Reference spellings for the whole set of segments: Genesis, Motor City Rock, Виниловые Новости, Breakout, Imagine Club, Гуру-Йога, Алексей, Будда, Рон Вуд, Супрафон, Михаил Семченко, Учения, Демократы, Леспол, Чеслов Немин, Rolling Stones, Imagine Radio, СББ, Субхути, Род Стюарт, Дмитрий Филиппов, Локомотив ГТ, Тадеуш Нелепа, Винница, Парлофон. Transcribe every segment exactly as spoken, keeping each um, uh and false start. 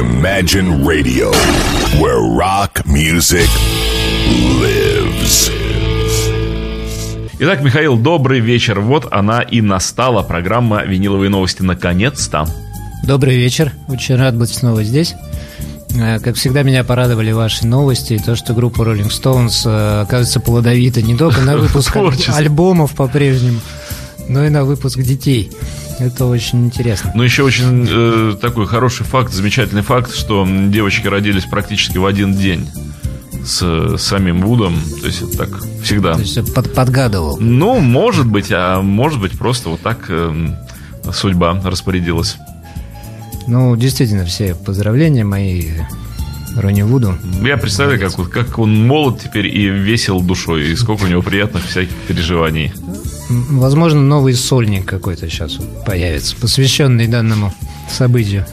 Imagine Radio, where rock music lives. Итак, Михаил, добрый вечер. Вот она и настала, программа «Виниловые новости». Наконец-то. Добрый вечер. Очень рад быть снова здесь. Как всегда, меня порадовали ваши новости и то, что группа Rolling Stones оказывается плодовита не только на выпуск альбомов по-прежнему, но и на выпуск детей. Это очень интересно. Ну, еще очень э, такой хороший факт, замечательный факт, что девочки родились практически в один день с самим Вудом. То есть это так всегда. То есть под, подгадывал. Ну, может быть, а может быть, просто вот так э, судьба распорядилась. Ну, действительно, все поздравления мои Рони Вуду. Я представляю, как, как он молод теперь и весел душой, и сколько у него приятных всяких переживаний. Возможно, новый сольник какой-то сейчас появится, посвященный данному событию.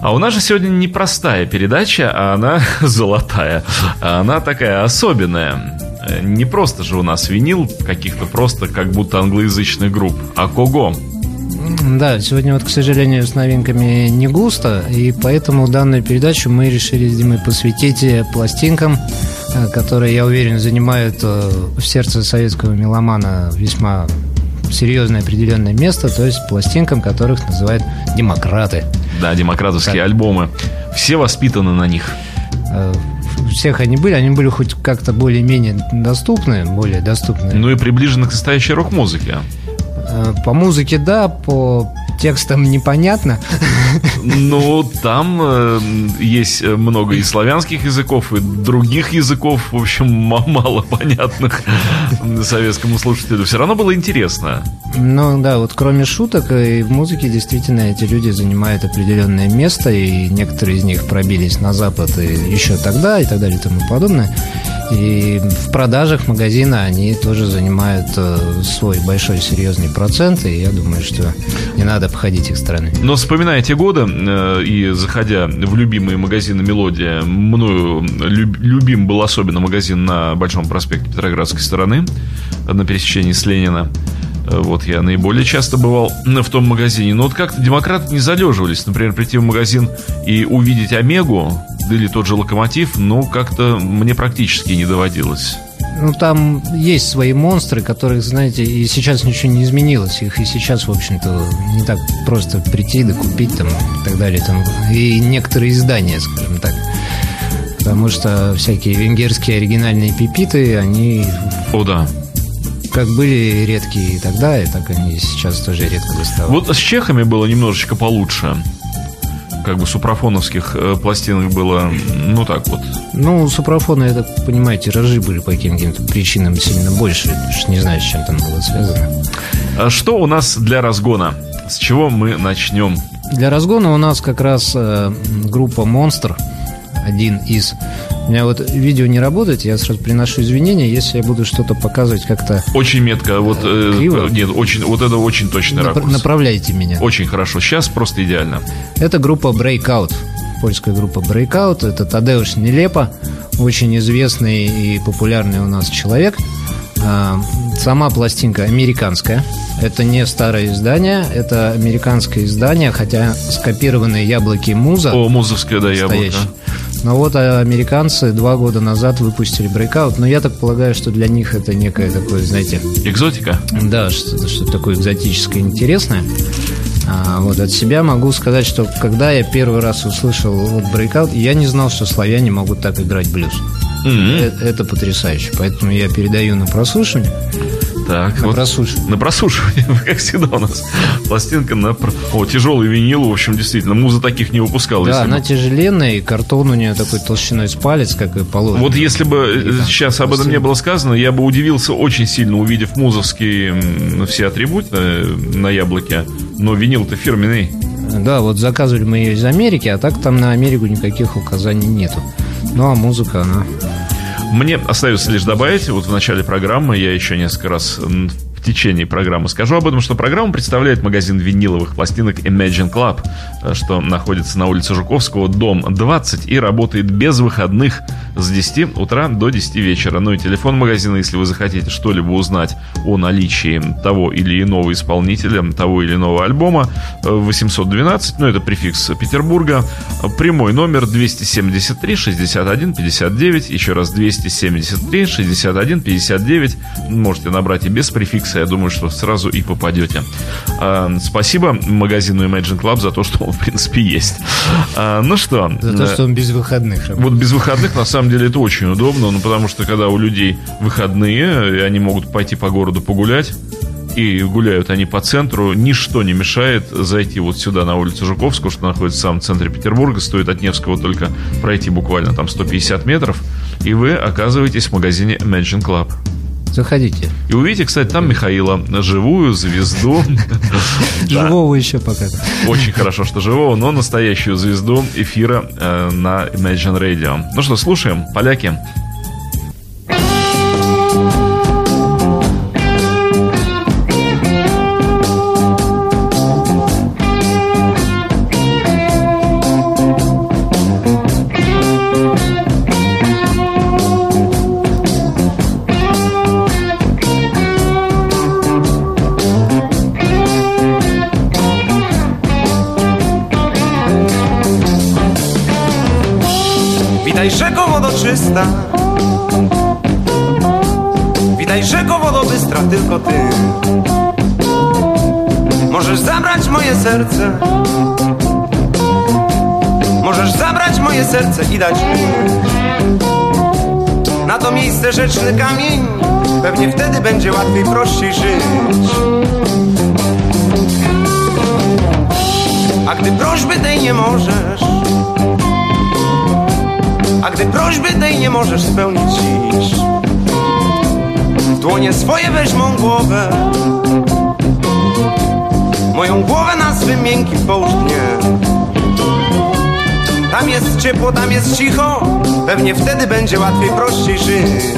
А у нас же сегодня не простая передача, а она золотая. Она такая особенная. Не просто же у нас винил каких-то просто как будто англоязычных групп, а кого? Да, сегодня вот, к сожалению, с новинками не густо, и поэтому данную передачу мы решили с Димой посвятить пластинкам, которые, я уверен, занимают в сердце советского меломана весьма серьезное определенное место, то есть пластинкам, которых называют демократы. Да, демократовские так. альбомы. Все воспитаны на них. Всех они были, они были хоть как-то более-менее доступны, более доступны. Ну и приближены к настоящей рок-музыке. По музыке, да, по текстам непонятно. Ну, там э, есть много и славянских языков, и других языков, в общем, мало понятных советскому слушателю. Все равно было интересно. Ну, да, вот кроме шуток, и в музыке действительно эти люди занимают определенное место, и некоторые из них пробились на Запад и еще тогда, и так далее, и тому подобное. И в продажах магазина они тоже занимают свой большой серьезный процент, и я думаю, что не надо обходить их стороны. Но вспоминая те годы и заходя в любимые магазины «Мелодия», мною любим был особенно магазин на Большом проспекте Петроградской стороны, на пересечении с Ленина. Вот я наиболее часто бывал в том магазине. Но вот как-то демократы не залеживались. Например, прийти в магазин и увидеть «Омегу» или тот же «Локомотив», ну, как-то мне практически не доводилось. Ну, там есть свои монстры, которых, знаете, и сейчас ничего не изменилось. Их и сейчас, в общем-то, не так просто прийти, докупить там, и так далее. Там. И некоторые издания, скажем так. Потому что всякие венгерские оригинальные пипиты, они... О, да. Как были редкие и тогда, и так они сейчас тоже редко доставали. Вот с чехами было немножечко получше. Как бы супрафоновских пластинок было, ну так вот. Ну, супрафоны, я так понимаю, тиражи были по каким-то причинам сильно больше. Не знаю, с чем там было связано. Что у нас для разгона? С чего мы начнем? Для разгона у нас как раз группа «Монстр». Один из... У меня вот видео не работает, я сразу приношу извинения, если я буду что-то показывать как-то... Очень метко, вот... Криво. Нет, очень, вот это очень точный Напр- ракурс. Направляйте меня. Очень хорошо, сейчас просто идеально. Это группа Breakout, польская группа Breakout, это Тадеуш Нелепа, очень известный и популярный у нас человек. Сама пластинка американская, это не старое издание, это американское издание, хотя скопированные яблоки Муза. О, музовское, да, яблоко. Но вот американцы два года назад выпустили Breakout, но я так полагаю, что для них это некое такое, знаете... Экзотика? Да, что-то, что-то такое экзотическое, интересное. А вот от себя могу сказать, что когда я первый раз услышал вот Breakout, я не знал, что славяне могут так играть блюз. Mm-hmm. Это, это потрясающе, поэтому я передаю на прослушивание. Так, на вот прослушивание. На прослушивание, как всегда у нас пластинка на... О, тяжелый винил, в общем, действительно, Муза таких не выпускала. Да, она бы... тяжеленная, и картон у нее такой толщиной с палец, как и положено. Вот если бы и, да, сейчас об этом не было сказано, я бы удивился очень сильно, увидев музовские все атрибуты на яблоке. Но винил-то фирменный. Да, вот заказывали мы ее из Америки, а так там на Америку никаких указаний нету. Ну, а музыка, она... Мне остается лишь добавить, вот в начале программы, я еще несколько раз в течение программы скажу об этом, что программу представляет магазин виниловых пластинок Imagine Club, что находится на улице Жуковского, дом двадцать и работает без выходных с десяти утра до десяти вечера. Ну и телефон магазина, если вы захотите что-либо узнать о наличии того или иного исполнителя, того или иного альбома, восемьсот двенадцать, ну это префикс Петербурга, прямой номер двести семьдесят три шестьдесят один пятьдесят девять, еще раз двести семьдесят три шестьдесят один пятьдесят девять, можете набрать и без префикса, я думаю, что сразу и попадете. Спасибо магазину Imagine Club за то, что он в принципе есть. Ну что? За то, что он без выходных. Вот без выходных на самом деле это очень удобно, ну, потому что когда у людей выходные, и они могут пойти по городу погулять, и гуляют они по центру, ничто не мешает зайти вот сюда, на улицу Жуковского, что находится в самом центре Петербурга. Стоит от Невского только пройти буквально там сто пятьдесят метров, и вы оказываетесь в магазине Imagine Club. Заходите. И увидите, кстати, там Михаила, живую звезду. Живого еще пока. Очень хорошо, что живого, но настоящую звезду эфира на Imagine Radio. Ну что, слушаем, поляки. Witaj rzeko wodo bystra, tylko ty możesz zabrać moje serce, możesz zabrać moje serce i dać mi na to miejsce rzeczny kamień. Pewnie wtedy będzie łatwiej, prościej żyć. A gdy prośby tej nie możesz, a gdy prośby tej nie możesz spełnić dziś, w dłonie swoje weź mą głowę, moją głowę na swym miękkim połóżnie. Tam jest ciepło, tam jest cicho, pewnie wtedy będzie łatwiej, prościej żyć.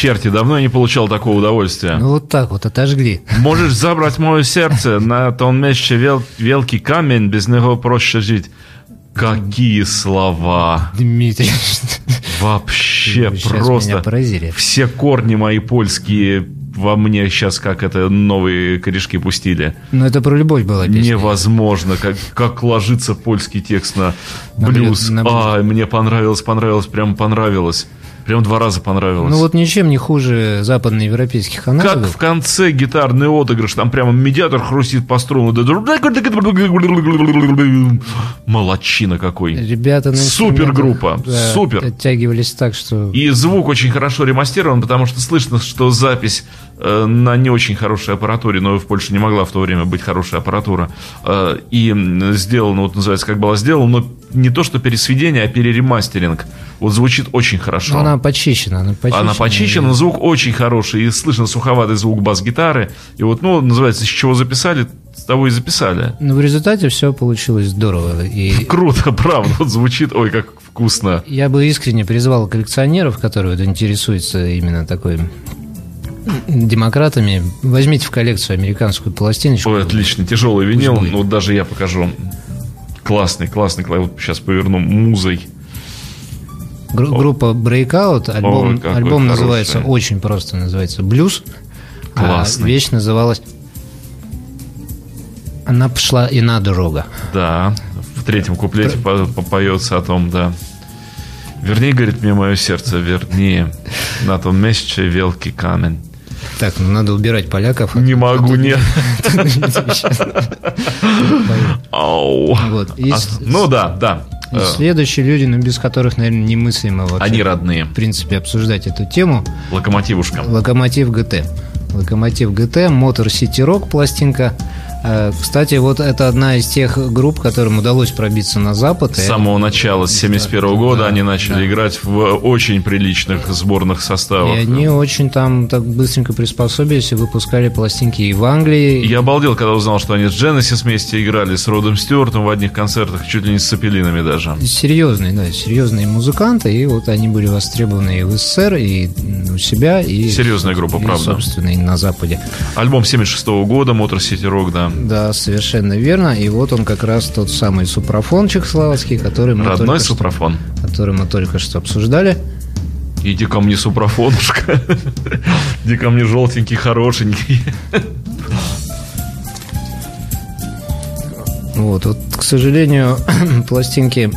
Черти, давно я не получал такого удовольствия. Ну вот так вот, отожгли. Можешь забрать мое сердце, на том месте вел, великий камень, без него проще жить. Какие слова, Дмитрий. Вообще просто. Все корни мои польские во мне сейчас, как это новые корешки пустили. Но это про любовь была песня. Невозможно, как, как ложится польский текст на, на блюз. На блюз. А, мне понравилось, понравилось, прям понравилось. Прям два раза понравилось. Ну вот ничем не хуже западноевропейских аналогов. Как в конце гитарный отыгрыш, там прямо медиатор хрустит по струнам. Молодчина какой. Ребята на супергруппа, да, супер. Оттягивались так, что... И звук очень хорошо ремастерирован, потому что слышно, что запись э, на не очень хорошей аппаратуре, но в Польше не могла в то время быть хорошая аппаратура. Э, и сделано, вот называется, как была сделана, но не то, что пересведение, а переремастеринг. Вот звучит очень хорошо. Но она почищена. Она почищена, она почищена и... звук очень хороший. И слышно суховатый звук бас-гитары. И вот, ну, называется, с чего записали, с того и записали. Ну, в результате все получилось здорово. И... круто, правда. Вот звучит, ой, как вкусно. Я бы искренне призвал коллекционеров, которые вот интересуются именно такой... демократами. Возьмите в коллекцию американскую пластиночку. Ой, отлично. Тяжелый винил. Ну, вот даже я покажу... Классный, классный, вот сейчас поверну музой. Гру- группа Breakout, альбом, О, альбом называется, очень просто называется «Блюз». Классный. А вещь называлась «Она пошла и на дорога». Да, в третьем куплете Про... поется о том, да. «Верни, — говорит мне мое сердце, — верни, на том месте велкий камень». Так, ну надо убирать поляков. Не могу, нет. Ау. Ну да, да. Следующие люди, но без которых, наверное, немыслимо вообще. Они родные. В принципе, обсуждать эту тему. Локомотивушка. Локомотив ГТ. Локомотив ГТ, Motor City Rock пластинка. Кстати, вот это одна из тех групп, которым удалось пробиться на Запад. С самого начала, с семьдесят первого года, да, они начали да. играть в очень приличных сборных составах. И они очень там так быстренько приспособились и выпускали пластинки и в Англии. Я обалдел, когда узнал, что они с Genesis вместе играли, с Родом Стюартом в одних концертах, чуть ли не с Цепелинами даже. Серьезные, да, серьезные музыканты. И вот они были востребованы и в СССР, и у себя, и, серьезная группа, и, правда. Собственно, и на Западе. Альбом семьдесят шестого года, Motor City Rock, да. Да, совершенно верно. И вот он как раз тот самый супрафончик славовский, который мы, родной супрафон. Что, который мы только что обсуждали. Иди ко мне, супрафонушка. Иди ко мне, желтенький, хорошенький. Вот, вот, к сожалению, пластинки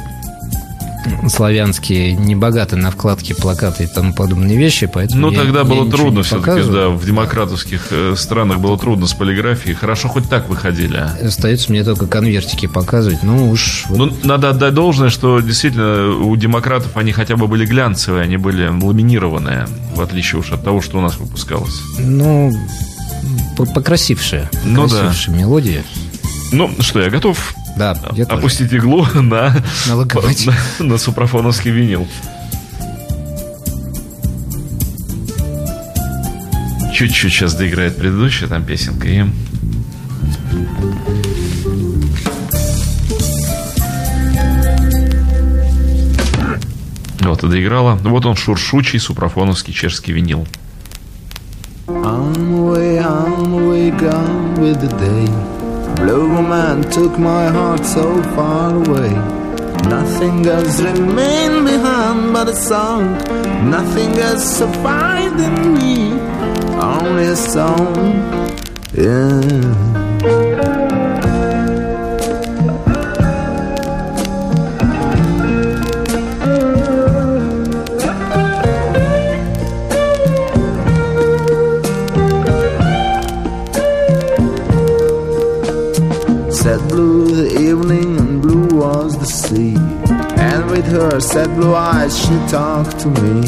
славянские не богаты на вкладки, плакаты и тому подобные вещи, поэтому. Ну, тогда я, было я трудно все-таки, да, в демократовских странах было трудно с полиграфией. Хорошо, хоть так выходили. Остается мне только конвертики показывать. Ну уж. Вот. Ну, надо отдать должное, что действительно у демократов они хотя бы были глянцевые, они были ламинированные, в отличие уж от того, что у нас выпускалось. Ну, покрасившие. Ну, покрасившие, да, мелодии. Ну, что, я готов. Да, я опустить тоже иглу на, на, на, на супрафоновский винил. Чуть-чуть сейчас доиграет предыдущая там песенка и... Вот и доиграла. Вот он, шуршучий супрафоновский чешский винил. I'm way, I'm way gone with the day. Blue man took my heart so far away. Nothing else remained behind but a song. Nothing else survived in me. Only a song, yeah. Sad blue the evening and blue was the sea. And with her sad blue eyes she talked to me.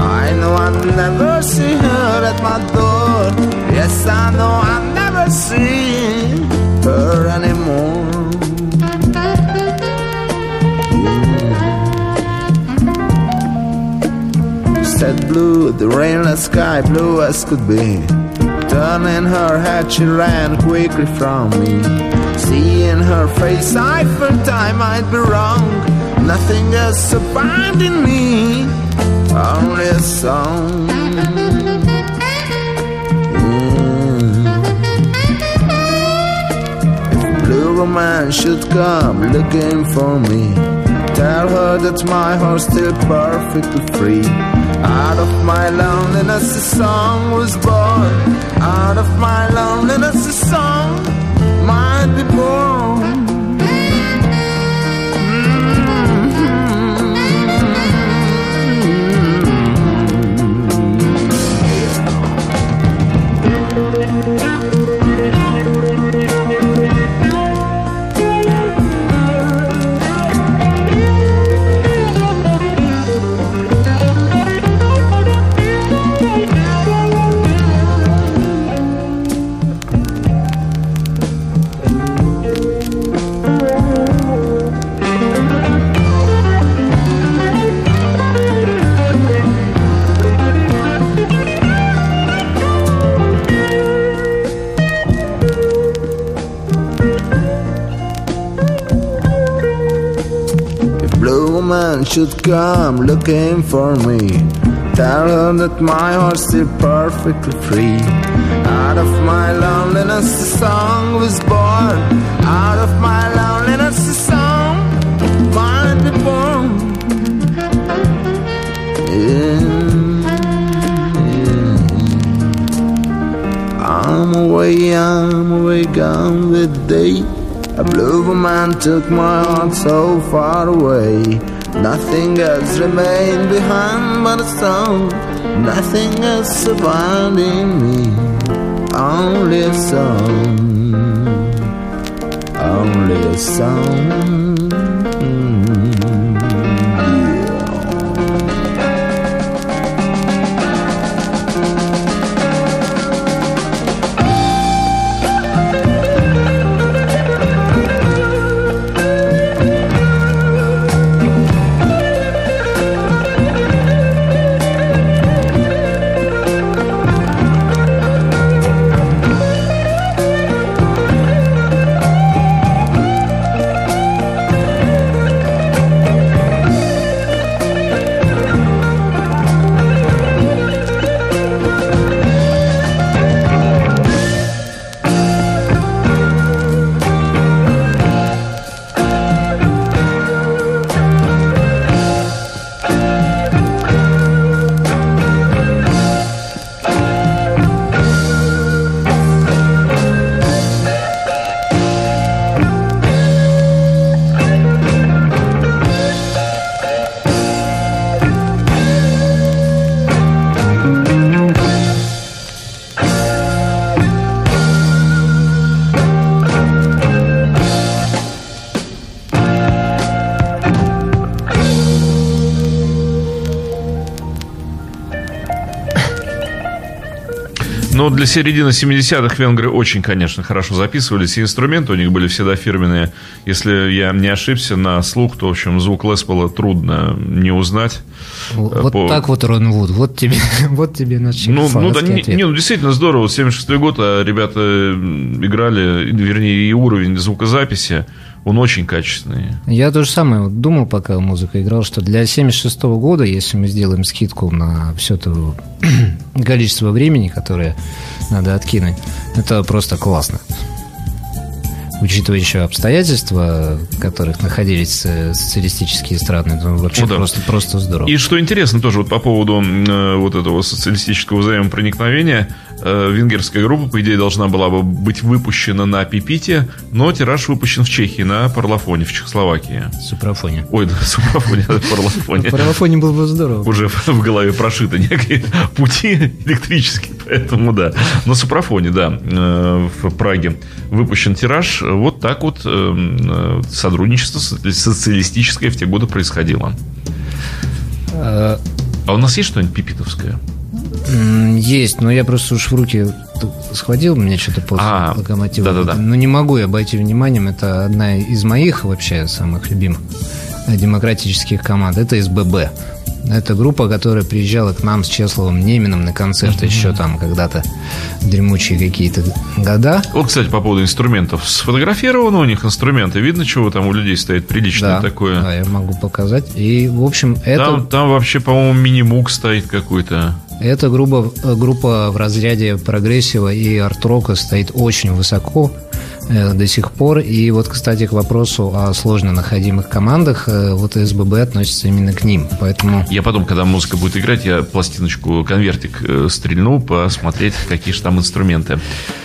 I know I'll never see her at my door. Yes, I know I'll never see her anymore. Yeah. Sad blue, the rainless sky, blue as could be. Turning her head she ran quickly from me. Seeing her face, I felt I might be wrong. Nothing else survived in me, only a song. Mm. If a blue woman should come looking for me, Tell her that my heart's still perfectly free. Out of my loneliness a song was born. Out of my loneliness a song might be born. Should come looking for me. Tell her that my heart's still perfectly free. Out of my loneliness the song was born. Out of my loneliness the song might be born. Yeah, yeah. I'm away, I'm away, gone with day. A blue woman took my heart so far away. Nothing else remained behind but a song. Nothing else survived in me. Only a song. Only a song. Ну, для середины семидесятых венгры очень, конечно, хорошо записывались, и инструменты у них были всегда фирменные. Если я не ошибся на слух, то, в общем, звук Леспола трудно не узнать. Вот по... так вот, Рон Вуд, вот тебе, вот тебе наш чехословацкий ну, ну, да, ответ. Не, не, ну, действительно здорово, семьдесят шестой год, а ребята играли, вернее, и уровень звукозаписи, он очень качественный. Я то же самое вот думал, пока музыка играла, что для семьдесят шестого года, если мы сделаем скидку на все то количество времени, которое надо откинуть, это просто классно. Учитывая еще обстоятельства, в которых находились социалистические страны, это вообще ну, да. просто, просто здорово. И что интересно тоже вот по поводу э, вот этого социалистического взаимопроникновения, э, венгерская группа, по идее, должна была бы быть выпущена на Пипите, но тираж выпущен в Чехии, на Парлофоне, в Чехословакии. Супрафоне. Ой, да, Супрафоне, Парлофоне. Парлофоне было бы здорово. Уже в голове прошиты некие пути электрические, поэтому да. На Супрафоне, да, в Праге выпущен тираж. Вот так вот э, сотрудничество социалистическое в те годы происходило. А, а у нас есть что-нибудь пипитовское? Есть, но я просто уж в руки схватил, у меня что-то после а, Локомотива. Да-да-да. Но не могу я обойти вниманием. Это одна из моих вообще самых любимых демократических команд. Это СББ. Это группа, которая приезжала к нам с Чесловым Неминым на концерты mm-hmm. еще там когда-то, дремучие какие-то года. Вот, кстати, по поводу инструментов. Сфотографированы у них инструменты. Видно, чего там у людей стоит приличное да, такое. Да, я могу показать. И, в общем, это... Там, там вообще, по-моему, мини-мук стоит какой-то. Эта группа, группа в разряде прогрессива и арт-рока стоит очень высоко. до сих пор. И вот, кстати, к вопросу о сложно находимых командах, вот СББ относится именно к ним. Поэтому... Я потом, когда музыка будет играть, я пластиночку, конвертик стрельну, посмотреть, какие же там инструменты.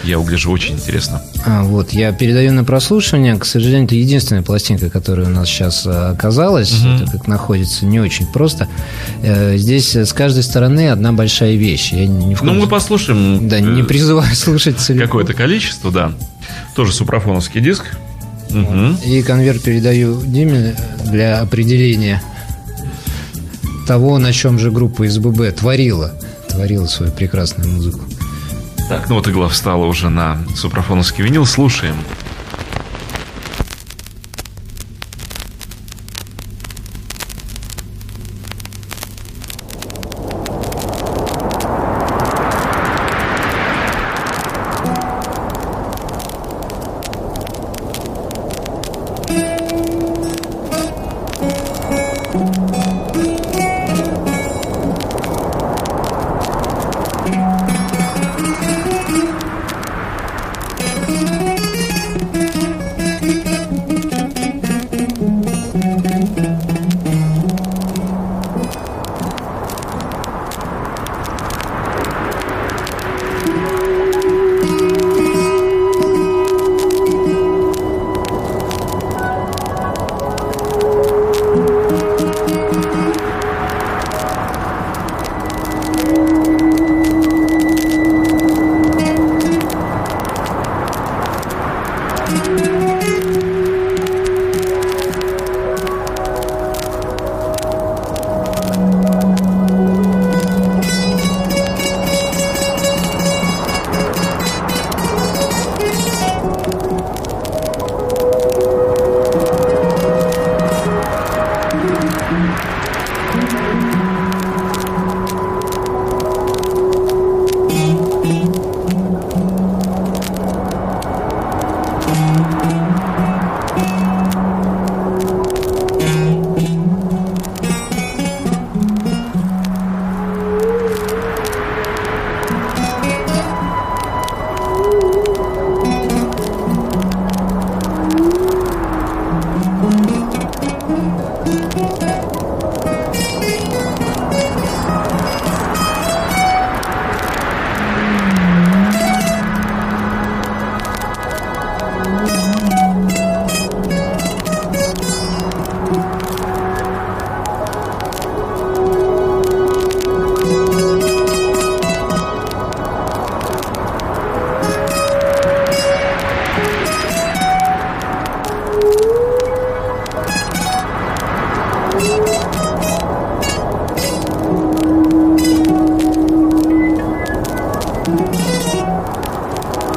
Я угляжу, очень интересно. А, вот, я передаю на прослушивание. К сожалению, это единственная пластинка, которая у нас сейчас оказалась, mm-hmm. так как находится не очень просто. Здесь с каждой стороны одна большая вещь. Я ни в коем... Ну, мы послушаем. Да, не призываю слушать целиком. Какое-то количество, да. Тоже супрафоновский диск. Угу. И конверт передаю Диме для определения того, на чем же группа СББ творила, творила свою прекрасную музыку. Так, ну вот игла встала уже на супрафоновский винил. Слушаем.